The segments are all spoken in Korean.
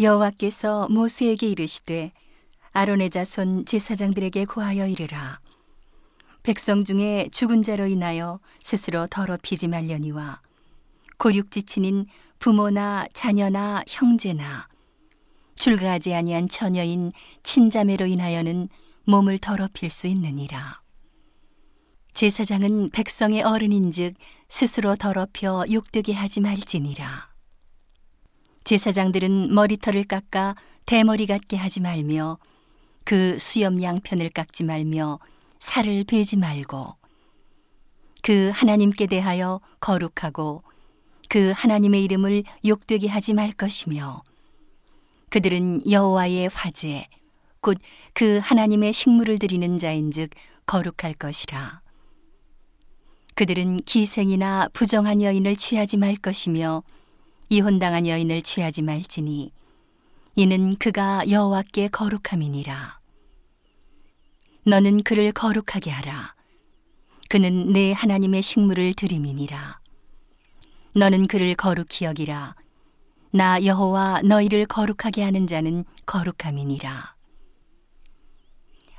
여호와께서 모세에게 이르시되 아론의 자손 제사장들에게 고하여 이르라. 백성 중에 죽은 자로 인하여 스스로 더럽히지 말려니와 고육지친인 부모나 자녀나 형제나 출가하지 아니한 처녀인 친자매로 인하여는 몸을 더럽힐 수 있느니라. 제사장은 백성의 어른인즉 스스로 더럽혀 욕되게 하지 말지니라. 제사장들은 머리털을 깎아 대머리 같게 하지 말며 그 수염 양편을 깎지 말며 살을 베지 말고 그 하나님께 대하여 거룩하고 그 하나님의 이름을 욕되게 하지 말 것이며 그들은 여호와의 화제 곧 그 하나님의 식물을 드리는 자인즉 거룩할 것이라. 그들은 기생이나 부정한 여인을 취하지 말 것이며 이혼당한 여인을 취하지 말지니 이는 그가 여호와께 거룩함이니라. 너는 그를 거룩하게 하라. 그는 내 하나님의 식물을 드림이니라. 너는 그를 거룩히 여기라. 나 여호와 너희를 거룩하게 하는 자는 거룩함이니라.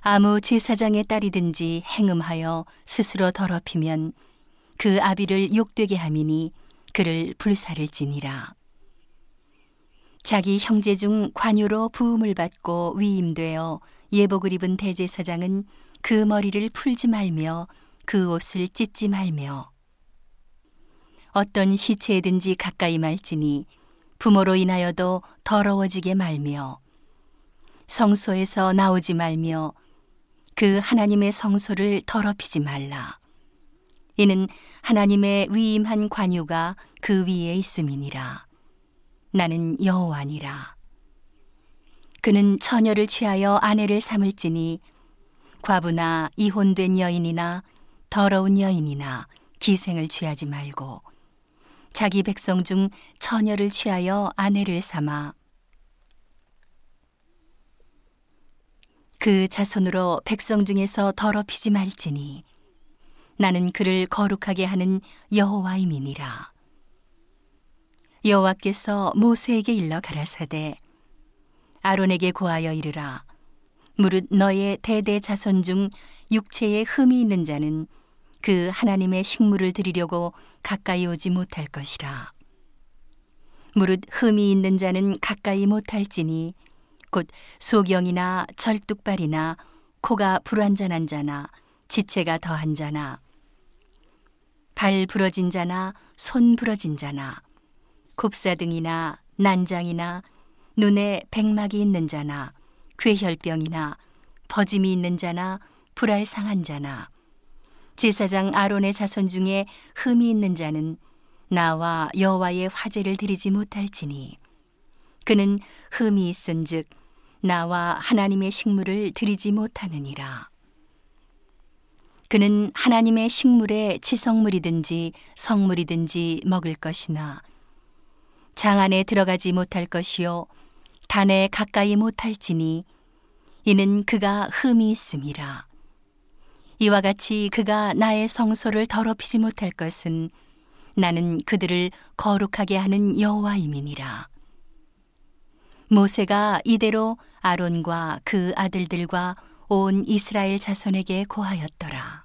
아무 제사장의 딸이든지 행음하여 스스로 더럽히면 그 아비를 욕되게 함이니 그를 불살을지니라. 자기 형제 중 관유로 부음을 받고 위임되어 예복을 입은 대제사장은 그 머리를 풀지 말며 그 옷을 찢지 말며 어떤 시체에든지 가까이 말지니 부모로 인하여도 더러워지게 말며 성소에서 나오지 말며 그 하나님의 성소를 더럽히지 말라. 이는 하나님의 위임한 관유가 그 위에 있음이니라. 나는 여호와니라. 그는 처녀를 취하여 아내를 삼을지니 과부나 이혼된 여인이나 더러운 여인이나 기생을 취하지 말고 자기 백성 중 처녀를 취하여 아내를 삼아 그 자손으로 백성 중에서 더럽히지 말지니 나는 그를 거룩하게 하는 여호와임이니라. 여호와께서 모세에게 일러 가라사대 아론에게 고하여 이르라. 무릇 너의 대대 자손 중 육체에 흠이 있는 자는 그 하나님의 식물을 드리려고 가까이 오지 못할 것이라. 무릇 흠이 있는 자는 가까이 못할지니 곧 소경이나 절뚝발이나 코가 불완전한 자나 지체가 더한 자나 발 부러진 자나 손 부러진 자나 곱사등이나 난장이나 눈에 백막이 있는 자나 괴혈병이나 버짐이 있는 자나 불알상한 자나 제사장 아론의 자손 중에 흠이 있는 자는 나와 여호와의 화제를 드리지 못할지니 그는 흠이 있은즉 나와 하나님의 식물을 드리지 못하느니라. 그는 하나님의 식물에 지성물이든지 성물이든지 먹을 것이나 장 안에 들어가지 못할 것이요 단에 가까이 못할지니 이는 그가 흠이 있음이라. 이와 같이 그가 나의 성소를 더럽히지 못할 것은 나는 그들을 거룩하게 하는 여호와임이니라. 모세가 이대로 아론과 그 아들들과 온 이스라엘 자손에게 고하였더라.